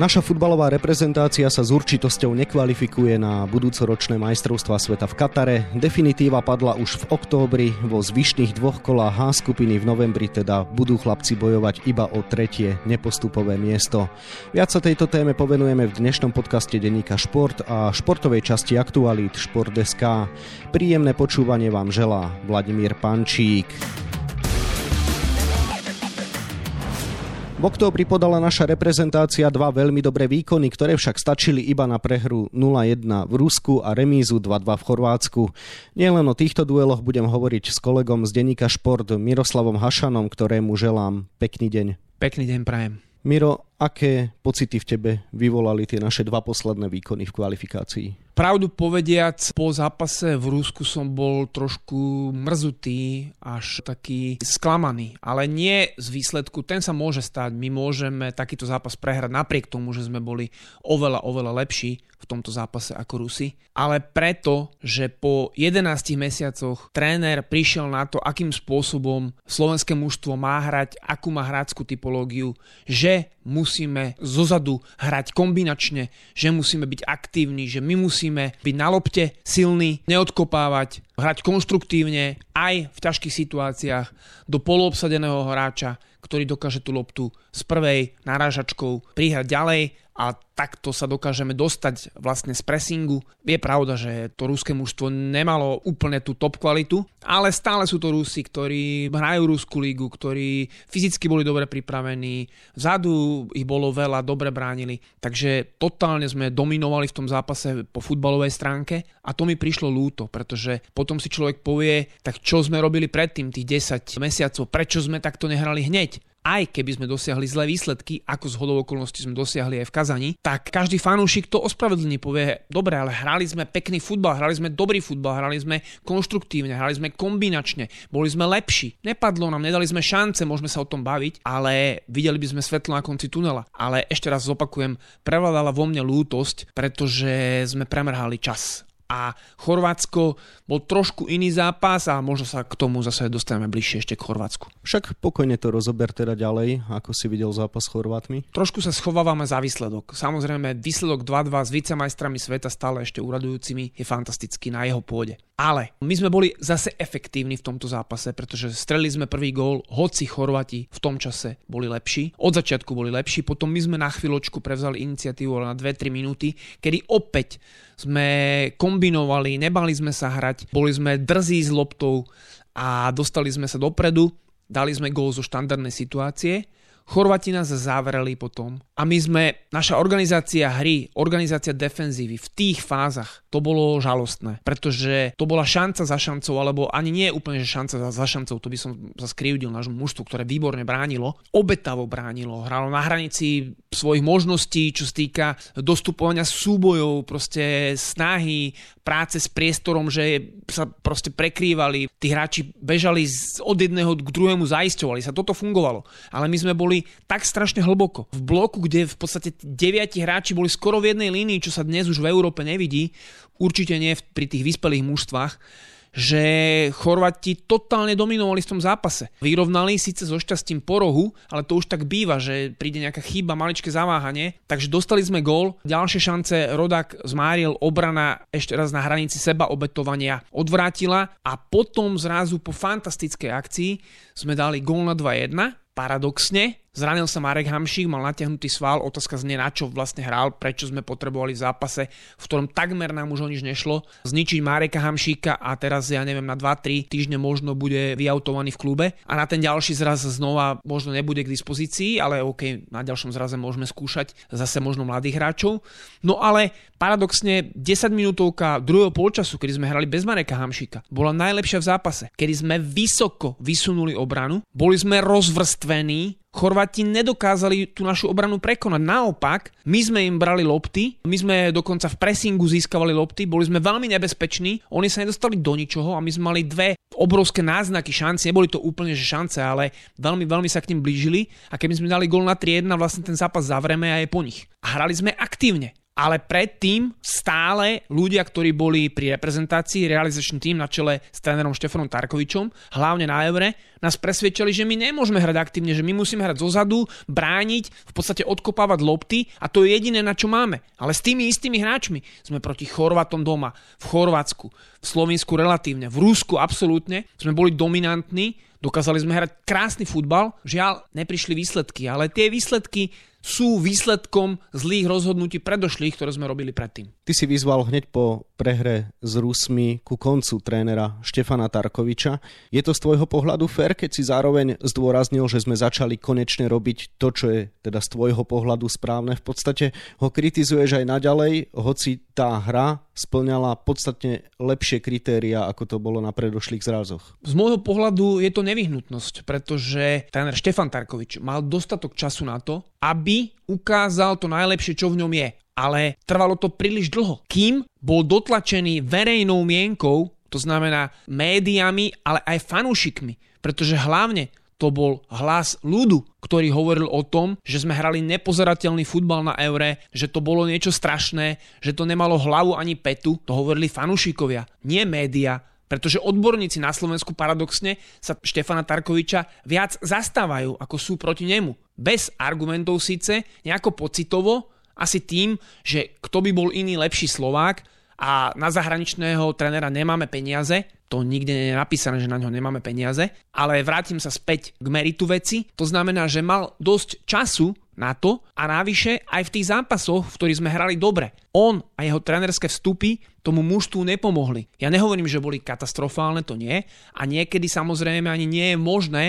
Naša futbalová reprezentácia sa s určitosťou nekvalifikuje na budúcoročné majstrovstvá sveta v Katare. Definitíva padla už v októbri, vo zvyšných dvoch kolách H-skupiny v novembri teda budú chlapci bojovať iba o tretie nepostupové miesto. Viac sa tejto téme povenujeme v dnešnom podcaste denníka Šport a športovej časti aktualít Šport.sk. Príjemné počúvanie vám želá Vladimír Pančík. V októbri podala naša reprezentácia dva veľmi dobré výkony, ktoré však stačili iba na prehru 0-1 v Rusku a remízu 2-2 v Chorvátsku. Nielen o týchto dueloch budem hovoriť s kolegom z denníka Šport Miroslavom Hašanom, ktorému želám pekný deň. Pekný deň prajem. Miro, aké pocity v tebe vyvolali tie naše dva posledné výkony v kvalifikácii? Pravdu povediac, po zápase v Rusku som bol trošku mrzutý, až taký sklamaný. Ale nie z výsledku, ten sa môže stať. My môžeme takýto zápas prehrať napriek tomu, že sme boli oveľa lepší v tomto zápase ako Rusi. Ale preto, že po 11 mesiacoch tréner prišiel na to, akým spôsobom slovenské mužstvo má hrať, akú má hráčskú typológiu, že musíme zozadu hrať kombinačne, že musíme byť aktívni, že my musíme byť na lopte silný, neodkopávať, hrať konštruktívne aj v ťažkých situáciách do poloobsadeného hráča, ktorý dokáže tú loptu z prvej narážačkou prihrať ďalej a takto sa dokážeme dostať vlastne z pressingu. Je pravda, že to ruské mužstvo nemalo úplne tú top kvalitu, ale stále sú to Rusi, ktorí hrajú ruskú lígu, ktorí fyzicky boli dobre pripravení, vzadu ich bolo veľa, dobre bránili, takže totálne sme dominovali v tom zápase po futbalovej stránke a to mi prišlo ľúto, pretože potom si človek povie, tak čo sme robili predtým tých 10 mesiacov, prečo sme takto nehrali hneď? Aj keby sme dosiahli zlé výsledky, ako z hodou okolností sme dosiahli aj v Kazani, tak každý fanúšik to ospravedlní, povie, dobre, ale hrali sme pekný futbal, hrali sme dobrý futbal, hrali sme konštruktívne, hrali sme kombinačne, boli sme lepší, nepadlo nám, nedali sme šance, môžeme sa o tom baviť, ale videli by sme svetlo na konci tunela. Ale ešte raz zopakujem, prevládala vo mne lútosť, pretože sme premrhali čas. A Chorvátsko bol trošku iný zápas a možno sa k tomu zase dostaneme bližšie ešte k Chorvátsku. Však pokojne to rozober teda ďalej, ako si videl zápas s Chorvátmi. Trošku sa schovávame za výsledok. Samozrejme, výsledok 2-2 s vicemajstrami sveta stále ešte uradujúcimi je fantastický na jeho pôde. Ale my sme boli zase efektívni v tomto zápase, pretože strelili sme prvý gól, hoci Chorváti v tom čase boli lepší. Od začiatku boli lepší, potom my sme na chvíľočku prevzali iniciatívu na 2-3 minúty, kedy opäť sme kombinovali, nebali sme sa hrať, boli sme drzí s loptou a dostali sme sa dopredu, dali sme gól zo štandardnej situácie. Chorváti nás zavreli potom a my sme, naša organizácia hry, organizácia defenzívy v tých fázach, to bolo žalostné, pretože to bola šanca za šancou, alebo ani nie úplne že šanca za šancou, to by som sa skrivdil nášmu mužstvu, ktoré výborne bránilo, obetavo bránilo, hralo na hranici svojich možností, čo sa týka dostupovania súbojov, proste snahy, práce s priestorom, že sa proste prekrývali, tí hráči bežali od jedného k druhému, zaisťovali sa, toto fungovalo, ale my sme boli tak strašne hlboko. V bloku, kde v podstate 9 hráči boli skoro v jednej línii, čo sa dnes už v Európe nevidí, určite nie pri tých vyspelých mužstvách, že Chorváti totálne dominovali v tom zápase. Vyrovnali síce so šťastím po rohu, ale to už tak býva, že príde nejaká chyba, maličké zaváhanie, takže dostali sme gól. Ďalšie šance Rodák zmáril, obrana ešte raz na hranici seba obetovania odvrátila a potom zrazu po fantastickej akcii sme dali gól na 2-1. Paradoxne, zranil sa Marek Hamšík, mal natiahnutý sval, otázka znie, na čo vlastne hral, prečo sme potrebovali v zápase, v ktorom takmer nám už o nič nešlo, zničiť Mareka Hamšíka a teraz, ja neviem, na 2-3 týždne možno bude vyautovaný v klube a na ten ďalší zraz znova možno nebude k dispozícii, ale OK, na ďalšom zraze môžeme skúšať zase možno mladých hráčov. No ale paradoxne 10 minútovka druhého polčasu, kedy sme hrali bez Mareka Hamšíka, bola najlepšia v zápase, kedy sme vysoko vysunuli obranu, boli sme rozvrstení. Chorváti nedokázali tú našu obranu prekonať. Naopak, my sme im brali lopty, my sme dokonca v pressingu získavali lopty, boli sme veľmi nebezpeční, oni sa nedostali do ničoho a my sme mali dve obrovské náznaky šance, neboli to úplne že šance, ale veľmi sa k nim blížili a keby sme dali gól na 3-1, vlastne ten zápas zavreme a je po nich. A hrali sme aktívne. Ale predtým stále ľudia, ktorí boli pri reprezentácii, realizačný tím na čele s trénerom Štefanom Tarkovičom, hlavne na Evre, nás presvedčali, že my nemôžeme hrať aktívne, že my musíme hrať zozadu, brániť, v podstate odkopávať lopty a to je jediné, na čo máme. Ale s tými istými hráčmi sme proti Chorvatom doma, v Chorvátsku, v Slovensku relatívne, v Rusku absolútne, sme boli dominantní, dokázali sme hrať krásny futbal, žiaľ, neprišli výsledky, ale tie výsledky sú výsledkom zlých rozhodnutí predošlých, ktoré sme robili predtým. Ty si vyzval hneď po prehre s Rusmi ku koncu trénera Štefana Tarkoviča. Je to z tvojho pohľadu fér, keď si zároveň zdôraznil, že sme začali konečne robiť to, čo je teda z tvojho pohľadu správne? V podstate ho kritizuješ aj naďalej, hoci tá hra spĺňala podstatne lepšie kritériá, ako to bolo na predošlých zrázoch. Z môjho pohľadu je to nevyhnutnosť, pretože tréner Štefan Tarkovič mal dostatok času na to, aby ukázal to najlepšie, čo v ňom je. Ale trvalo to príliš dlho, kým bol dotlačený verejnou mienkou, to znamená médiami, ale aj fanúšikmi. Pretože hlavne to bol hlas ľudu, ktorý hovoril o tom, že sme hrali nepozerateľný futbal na Eure, že to bolo niečo strašné, že to nemalo hlavu ani petu. To hovorili fanúšikovia, nie médiá. Pretože odborníci na Slovensku paradoxne sa Štefana Tarkoviča viac zastávajú, ako sú proti nemu. Bez argumentov síce, nejako pocitovo, asi tým, že kto by bol iný lepší Slovák a na zahraničného trénera nemáme peniaze, to nikde nie je napísané, že na ňo nemáme peniaze, ale vrátim sa späť k meritu veci, to znamená, že mal dosť času na to a navyše aj v tých zápasoch, v ktorých sme hrali dobre. On a jeho trénerské vstupy tomu mužstvu nepomohli. Ja nehovorím, že boli katastrofálne, to nie. A niekedy samozrejme ani nie je možné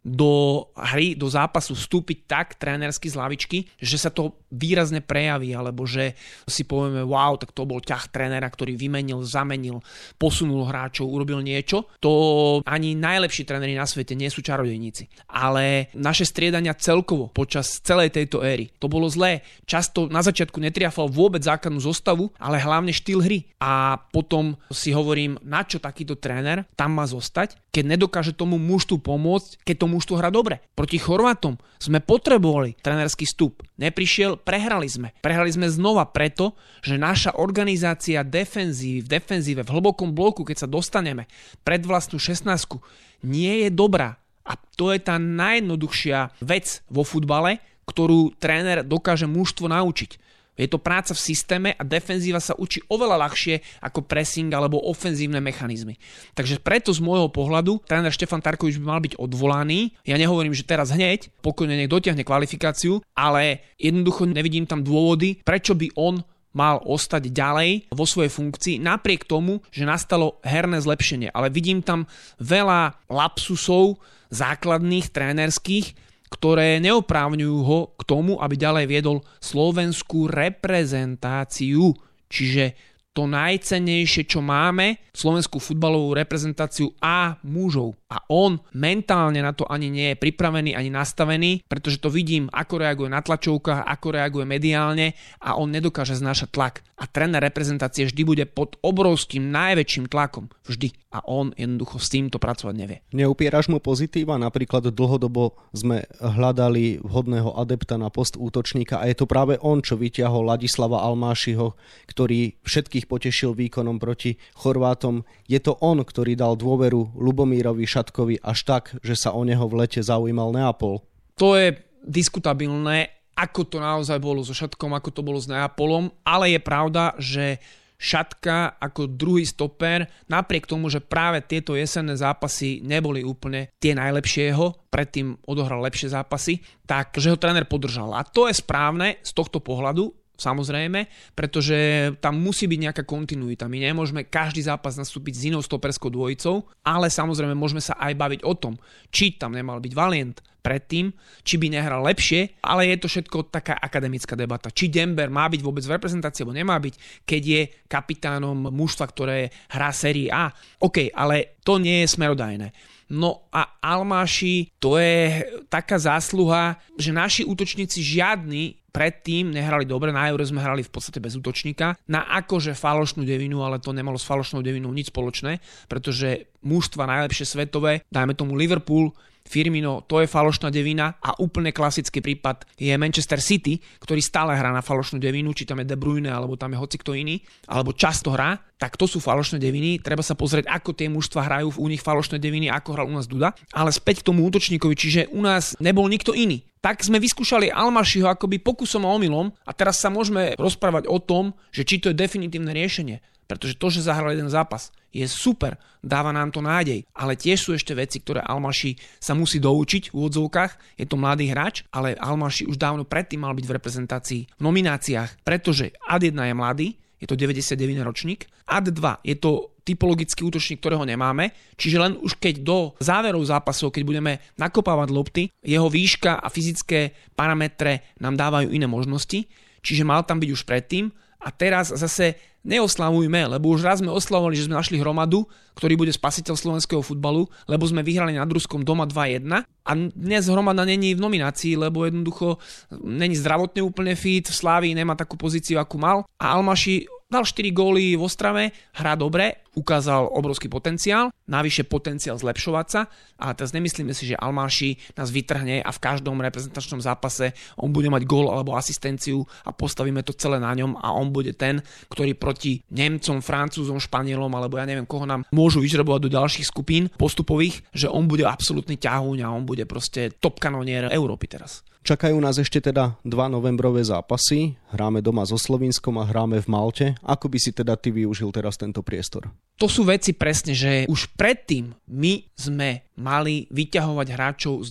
do hry, do zápasu vstúpiť tak trénersky z lavičky, že sa to výrazne prejaví, alebo že si povieme, wow, tak to bol ťah trénera, ktorý vymenil, zamenil, posunul hráčov, urobil niečo. To ani najlepší tréneri na svete nie sú čarodejníci. Ale naše striedania celkovo počas celej tejto éry, to bolo zlé. Často na začiatku netriafal vôbec základnú zostavu, ale hlavne štýl hry. A potom si hovorím, na čo takýto tréner tam má zostať, keď nedokáže tomu mužstvu pomôcť, keď to mužstvo hrá dobre. Proti Chorvátom sme potrebovali trénerský vstup. Neprišiel, prehrali sme. Prehrali sme znova preto, že naša organizácia defenzívy, v defenzíve, v hlbokom bloku, keď sa dostaneme pred vlastnú 16-ku, nie je dobrá. A to je tá najjednoduchšia vec vo futbale, ktorú tréner dokáže mužstvo naučiť. Je to práca v systéme a defenzíva sa učí oveľa ľahšie ako pressing alebo ofenzívne mechanizmy. Takže preto z môjho pohľadu tréner Štefan Tarkovič by mal byť odvolaný. Ja nehovorím, že teraz hneď, pokojne nech dotiahne kvalifikáciu, ale jednoducho nevidím tam dôvody, prečo by on mal ostať ďalej vo svojej funkcii napriek tomu, že nastalo herné zlepšenie. Ale vidím tam veľa lapsusov základných trénerských, ktoré neoprávňujú ho k tomu, aby ďalej viedol slovenskú reprezentáciu. Čiže to najcennejšie, čo máme, slovenskú futbalovú reprezentáciu a mužov. A on mentálne na to ani nie je pripravený, ani nastavený, pretože to vidím, ako reaguje na tlačovkách, ako reaguje mediálne a on nedokáže znášať tlak. A tréner reprezentácie vždy bude pod obrovským, najväčším tlakom. Vždy. A on jednoducho s týmto pracovať nevie. Neupieraš mu pozitíva? Napríklad dlhodobo sme hľadali vhodného adepta na post útočníka a je to práve on, čo vyťahol Ladislava Almášiho, ktorý všetkých potešil výkonom proti Chorvátom. Je to on, ktorý dal dôveru Ľubomírovi Šatkovi až tak, že sa o neho v lete zaujímal Neapol. To je diskutabilné, ako to naozaj bolo so Šatkom, ako to bolo s Neapolom, ale je pravda, že Šatka ako druhý stoper, napriek tomu, že práve tieto jesenné zápasy neboli úplne tie najlepšie jeho, predtým odohral lepšie zápasy, takže ho tréner podržal. A to je správne z tohto pohľadu, samozrejme, pretože tam musí byť nejaká kontinuita. My nemôžeme každý zápas nastúpiť s inou stoperskou dvojicou, ale samozrejme môžeme sa aj baviť o tom, či tam nemal byť Valient predtým, či by nehral lepšie, ale je to všetko taká akademická debata. Či Denver má byť vôbec v reprezentácii, alebo nemá byť, keď je kapitánom mužstva, ktoré hrá série A. OK, ale to nie je smerodajné. No a Almáši, to je taká zásluha, že naši útočníci žiadni predtým nehrali dobre, na Euro sme hrali v podstate bez útočníka, na akože falošnú devinu, ale to nemalo s falošnou devinou nič spoločné, pretože mužstva najlepšie svetové, dajme tomu Liverpool, Firmino, to je falošná devina a úplne klasický prípad je Manchester City, ktorý stále hrá na falošnú devinu, či tam je De Bruyne, alebo tam je hoci kto iný, alebo často hrá, tak to sú falošné deviny. Treba sa pozrieť, ako tie mužstva hrajú u nich falošné deviny, ako hral u nás Duda, ale späť k tomu útočníkovi, čiže u nás nebol nikto iný. Tak sme vyskúšali Almášiho akoby pokusom a omylom a teraz sa môžeme rozprávať o tom, že či to je definitívne riešenie. Pretože to, že zahral jeden zápas, je super, dáva nám to nádej. Ale tiež sú ešte veci, ktoré Almáši sa musí doučiť v úvodzovkách. Je to mladý hráč, ale Almáši už dávno predtým mal byť v reprezentácii, v nomináciách, pretože AD1 je mladý, je to 99 ročník, AD2 je to typologický útočník, ktorého nemáme, čiže len už keď do záverov zápasov, keď budeme nakopávať lopty, jeho výška a fyzické parametre nám dávajú iné možnosti, čiže mal tam byť už predtým. A teraz zase neoslavujme, lebo už raz sme oslavovali, že sme našli Hromadu, ktorý bude spasiteľ slovenského futbalu, lebo sme vyhrali nad Ruskom doma 2-1 a dnes Hromada není v nominácii, lebo jednoducho není zdravotne úplne fit, v Slávii nemá takú pozíciu, akú mal a Almáši dal 4 góly v Ostrave, hrá dobre, ukázal obrovský potenciál, navyše potenciál zlepšovať sa a teraz nemyslíme si, že Almáši nás vytrhne a v každom reprezentačnom zápase on bude mať gól alebo asistenciu a postavíme to celé na ňom a on bude ten, ktorý proti Nemcom, Francúzom, Španielom alebo ja neviem koho nám môžu vyžrebovať do ďalších skupín postupových, že on bude absolútny ťahuň a on bude proste top kanonier Európy teraz. Čakajú nás ešte teda 2 novembrové zápasy, hráme doma so Slovinskom a hráme v Malte. Ako by si teda ty využil teraz tento priestor? To sú veci presne, že už predtým my sme mali vyťahovať hráčov z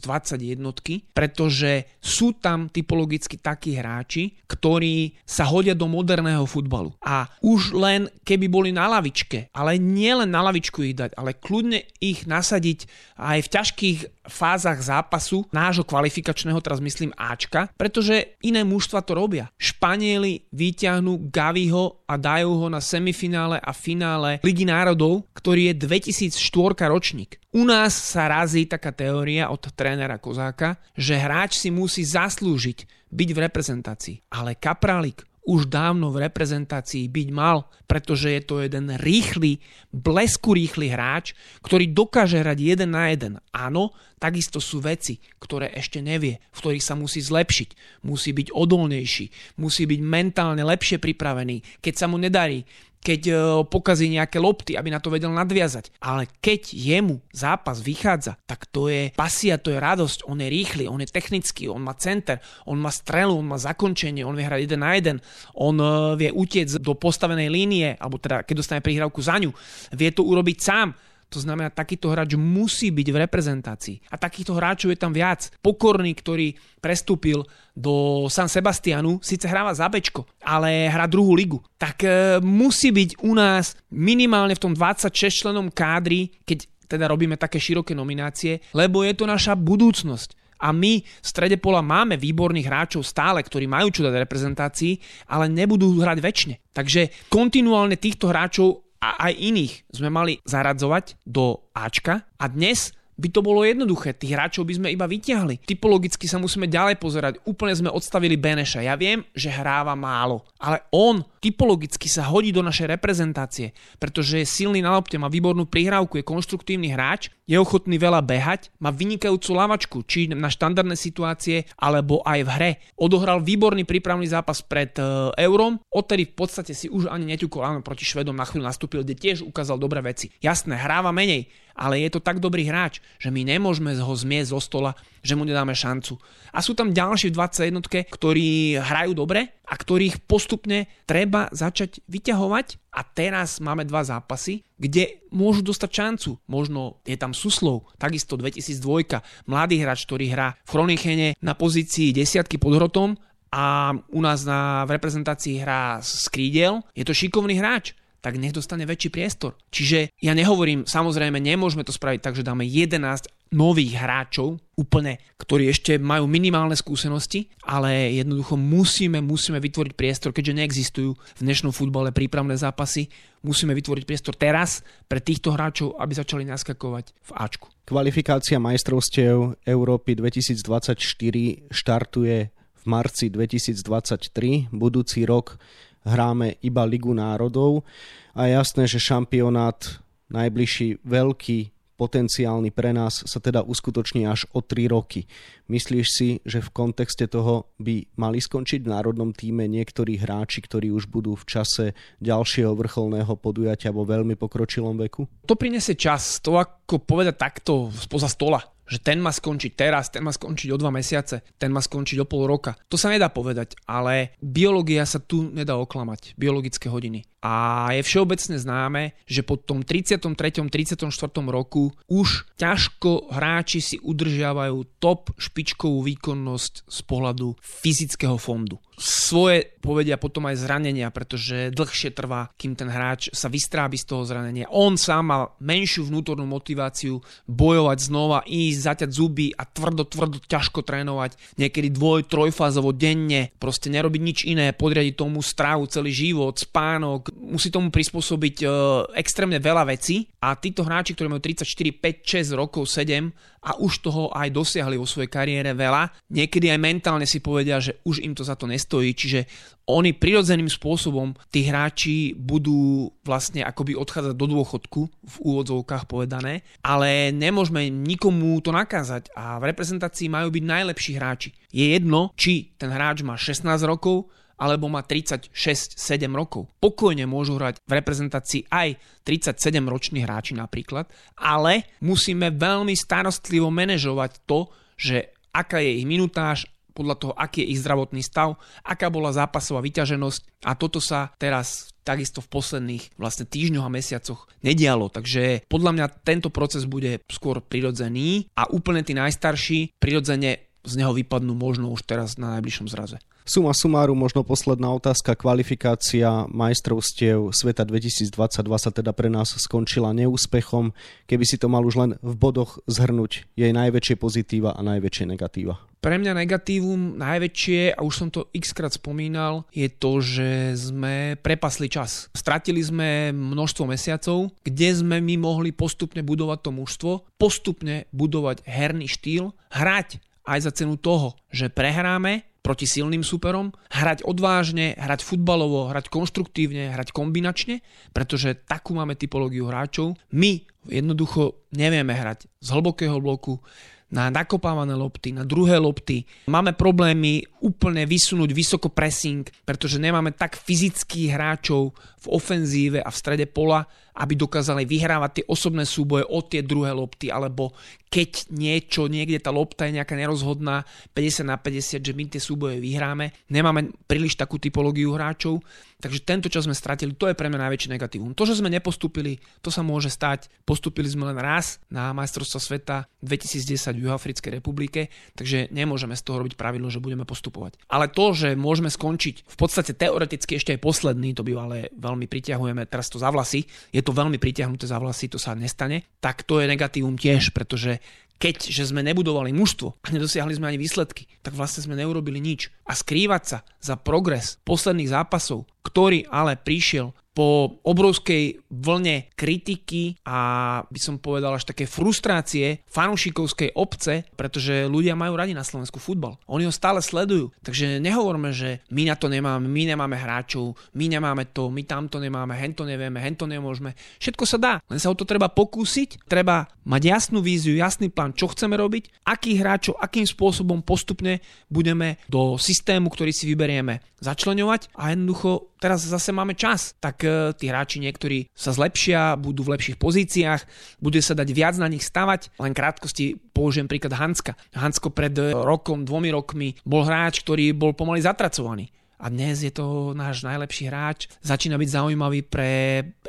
21, pretože sú tam typologicky takí hráči, ktorí sa hodia do moderného futbalu. A už len keby boli na lavičke, ale nie len na lavičku ich dať, ale kľudne ich nasadiť aj v ťažkých fázach zápasu nášho kvalifikačného, teraz myslím Ačka, pretože iné mužstva to robia. Španieli vyťahnú Gaviho a dajú ho na semifinále a finále Ligy národov, ktorý je 2004 ročník. U nás sa razí taká teória od trénera Kozáka, že hráč si musí zaslúžiť byť v reprezentácii. Ale Kapralík už dávno v reprezentácii byť mal, pretože je to jeden rýchly, bleskurýchly hráč, ktorý dokáže hrať 1 na 1. Áno, takisto sú veci, ktoré ešte nevie, v ktorých sa musí zlepšiť, musí byť odolnejší, musí byť mentálne lepšie pripravený, keď sa mu nedarí, keď pokazí nejaké lopty, aby na to vedel nadviazať. Ale keď jemu zápas vychádza, tak to je pasia, to je radosť, on je rýchly, on je technický, on má center, on má strelu, on má zakončenie, on vie hrať 1 na 1, on vie utiecť do postavenej línie, alebo teda keď dostane prihrávku za ňu, vie to urobiť sám. To znamená, takýto hráč musí byť v reprezentácii. A takýchto hráčov je tam viac. Pokorný, ktorý prestúpil do San Sebastiánu, síce hráva za Bčko, ale hrá 2. ligu. Tak musí byť u nás minimálne v tom 26 členom kádri, keď teda robíme také široké nominácie, lebo je to naša budúcnosť. A my v strede pola máme výborných hráčov stále, ktorí majú čo dať reprezentácii, ale nebudú hrať väčšine. Takže kontinuálne týchto hráčov a aj iných sme mali zaradzovať do Ačka a dnes by to bolo jednoduché, tých hráčov by sme iba vyťahli. Typologicky sa musíme ďalej pozerať, úplne sme odstavili Beneša, ja viem, že hráva málo, ale on typologicky sa hodí do našej reprezentácie, pretože je silný na lopte, má výbornú prihrávku, je konštruktívny hráč, je ochotný veľa behať, má vynikajúcu lavačku, či na štandardné situácie, alebo aj v hre. Odohral výborný prípravný zápas pred Eurom, odtedy v podstate si už ani neťukol, áno, proti Švedom na chvíľu nastúpil, kde tiež ukázal dobré veci. Jasné, hráva menej, ale je to tak dobrý hráč, že my nemôžeme ho zmiesť zo stola, že mu nedáme šancu. A sú tam ďalší v 21, ktorí hrajú dobre a ktorých postupne treba začať vyťahovať. A teraz máme 2 zápasy, kde môžu dostať šancu. Možno je tam Suslov, takisto 2002, mladý hráč, ktorý hrá v Chronichene na pozícii 10 pod hrotom a u nás v reprezentácii hrá z krídel. Je to šikovný hráč, tak nech dostane väčší priestor. Čiže ja nehovorím, samozrejme nemôžeme to spraviť tak, že dáme 11 nových hráčov úplne, ktorí ešte majú minimálne skúsenosti, ale jednoducho musíme vytvoriť priestor, keďže neexistujú v dnešnom futbale prípravné zápasy, musíme vytvoriť priestor teraz pre týchto hráčov, aby začali naskakovať v Ačku. Kvalifikácia majstrovstiev Európy 2024 štartuje v marci 2023, budúci rok hráme iba Ligu národov a jasné, že šampionát najbližší veľký potenciálny pre nás sa teda uskutoční až o 3 roky. Myslíš si, že v kontexte toho by mali skončiť v národnom týme niektorí hráči, ktorí už budú v čase ďalšieho vrcholného podujatia vo veľmi pokročilom veku? To prinesie čas, to ako povedať takto spoza stola, že ten má skončiť teraz, ten má skončiť o 2 mesiace, ten má skončiť o pol roka. To sa nedá povedať, ale biológia sa tu nedá oklamať, biologické hodiny. A je všeobecne známe, že po tom 33. 34. roku už ťažko hráči si udržiavajú top špičkovú výkonnosť z pohľadu fyzického fondu. Svoje povedia potom aj zranenia, pretože dlhšie trvá, kým ten hráč sa vystrábi z toho zranenia. On sám mal menšiu vnútornú motiváciu bojovať znova, ísť, zaťať zuby a tvrdo, ťažko trénovať. Niekedy 2-3 fázovo denne, proste nerobiť nič iné, podriadiť tomu stravu celý život, spánok, musí tomu prispôsobiť extrémne veľa vecí a títo hráči, ktorí majú 34, 5, 6 rokov, 7 a už toho aj dosiahli vo svojej kariére veľa, niekedy aj mentálne si povedia, že už im to za to nestojí, čiže oni prirodzeným spôsobom, tí hráči budú vlastne akoby odchádzať do dôchodku, v úvodzovkách povedané, ale nemôžeme nikomu to nakázať a v reprezentácii majú byť najlepší hráči. Je jedno, či ten hráč má 16 rokov, alebo má 36-7 rokov. Pokojne môžu hrať v reprezentácii aj 37-roční hráči napríklad, ale musíme veľmi starostlivo manažovať to, že aká je ich minutáž, podľa toho, aký je ich zdravotný stav, aká bola zápasová vyťaženosť a toto sa teraz takisto v posledných vlastne týždňoch a mesiacoch nedialo. Takže podľa mňa tento proces bude skôr prirodzený a úplne tí najstarší prirodzene z neho vypadnú možno už teraz na najbližšom zraze. Suma sumárum, možno posledná otázka. Kvalifikácia majstrovstiev sveta 2022 sa teda pre nás skončila neúspechom. Keby si to mal už len v bodoch zhrnúť, jej najväčšie pozitíva a najväčšie negatíva. Pre mňa negatívum najväčšie, a už som to x-krát spomínal, je to, že sme prepasli čas. Stratili sme množstvo mesiacov, kde sme my mohli postupne budovať to mužstvo, postupne budovať herný štýl, hrať aj za cenu toho, že prehráme proti silným súperom, hrať odvážne, hrať futbalovo, hrať konštruktívne, hrať kombinačne, pretože takú máme typológiu hráčov. My jednoducho nevieme hrať z hlbokého bloku, na nakopávané lopty, na druhé lopty. Máme problémy úplne vysunúť vysoko pressing, pretože nemáme tak fyzických hráčov v ofenzíve a v strede pola, aby dokázali vyhrávať tie osobné súboje o tie druhé lopty, alebo keď niečo, niekde tá lopta je nejaká nerozhodná, 50-50, že my tie súboje vyhráme. Nemáme príliš takú typológiu hráčov, takže tento čas sme stratili, to je pre mňa najväčšie negatívum. To, že sme nepostúpili, to sa môže stať. Postúpili sme len raz na majstrovstvo sveta 2010 v Juhoafrickej republike, takže nemôžeme z toho robiť pravidlo, že budeme postupovať. Ale to, že môžeme skončiť v podstate teoreticky ešte aj posledný, to bývalé veľmi pritiahujeme, teraz to za vlasy, je to veľmi pritiahnuté za vlasy, to sa nestane, tak to je negatívum tiež, pretože keďže sme nebudovali mužstvo a nedosiahli sme ani výsledky, tak vlastne sme neurobili nič. A skrývať sa za progres posledných zápasov, ktorý ale prišiel po obrovskej vlne kritiky a by som povedal až také frustrácie fanúšikovskej obce, pretože ľudia majú radi na Slovensku futbal. Oni ho stále sledujú. Takže nehovorme, že my na to nemáme, my nemáme hráčov, my nemáme to, my tamto nemáme, hento nevieme, hento nemôžeme. Všetko sa dá, len sa o to treba pokúsiť, treba mať jasnú víziu, jasný plán, čo chceme robiť, akých hráčov, akým spôsobom postupne budeme do systému, ktorý si vyberieme, začleňovať a jednoducho teraz zase máme čas, tak tí hráči niektorí sa zlepšia, budú v lepších pozíciách, bude sa dať viac na nich stavať. Len krátkosti použijem príklad Hanska. Hansko pred rokom, 2 rokmi bol hráč, ktorý bol pomaly zatracovaný. A dnes je to náš najlepší hráč. Začína byť zaujímavý pre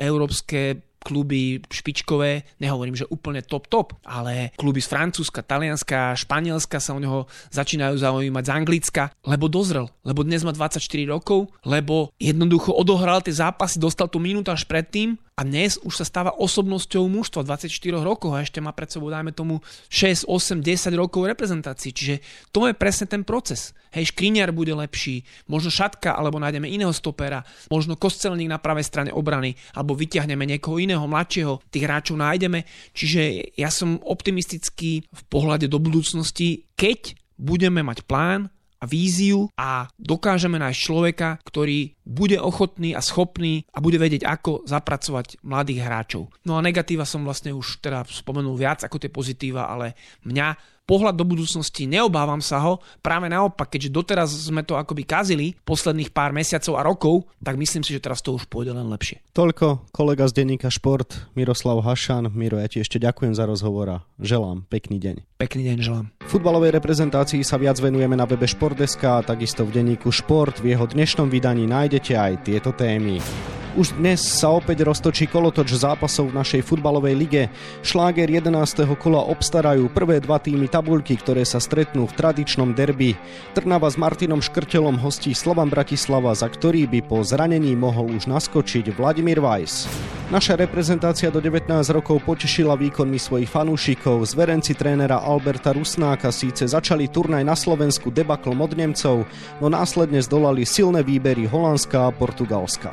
európske kluby špičkové, nehovorím, že úplne top, ale kluby z Francúzska, Talianska, Španielska sa o neho začínajú zaujímať, z Anglicka, lebo dozrel, lebo dnes má 24 rokov, lebo jednoducho odohral tie zápasy, dostal tú minútu až predtým a dnes už sa stáva osobnosťou mužstva 24 rokov a ešte má pred sebou, dajme tomu, 6, 8, 10 rokov reprezentácií, čiže to je presne ten proces. Hej, Škriniar bude lepší, možno Šatka, alebo nájdeme iného stopera, možno Koscelník na pravej strane obrany, alebo vyťahneme niekoho iného, mladšieho, tých hráčov nájdeme. Čiže ja som optimistický v pohľade do budúcnosti, keď budeme mať plán a víziu a dokážeme nájsť človeka, ktorý bude ochotný a schopný a bude vedieť, ako zapracovať mladých hráčov. No a negatíva som vlastne už teda spomenul viac ako tie pozitíva, ale mňa pohľad do budúcnosti, neobávam sa ho, práve naopak, keďže doteraz sme to akoby kazili posledných pár mesiacov a rokov, tak myslím si, že teraz to už pôjde len lepšie. Toľko kolega z denníka Šport, Miroslav Hašan. Miro, ja ti ešte ďakujem za rozhovor a želám pekný deň. Pekný deň želám. Futbalovej reprezentácii sa viac venujeme na webe Šport.sk a takisto v denníku Šport. V jeho dnešnom vydaní nájdete aj tieto témy. Už dnes sa opäť roztočí kolotoč zápasov v našej futbalovej lige. Šláger 11. kola obstarajú prvé dva týmy tabuľky, ktoré sa stretnú v tradičnom derby. Trnava s Martinom Škrtelom hostí Slovan Bratislava, za ktorý by po zranení mohol už naskočiť Vladimír Weiss. Naša reprezentácia do 19 rokov potešila výkonmi svojich fanúšikov. Zverenci trénera Alberta Rusnáka síce začali turnaj na Slovensku debaklom od Nemcov, no následne zdolali silné výbery Holandska a Portugalska.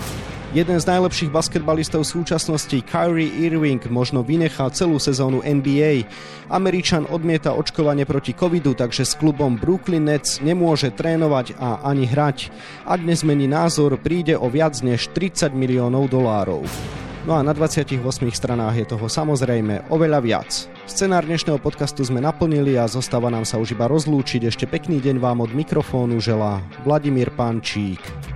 Jeden z najlepších basketbalistov súčasnosti, Kyrie Irving, možno vynechá celú sezónu NBA. Američan odmieta očkovanie proti covidu, takže s klubom Brooklyn Nets nemôže trénovať a ani hrať. Ak nezmení názor, príde o viac než $30 miliónov. No a na 28 stranách je toho samozrejme oveľa viac. Scenár dnešného podcastu sme naplnili a zostáva nám sa už iba rozlúčiť. Ešte pekný deň vám od mikrofónu želá Vladimír Pančík.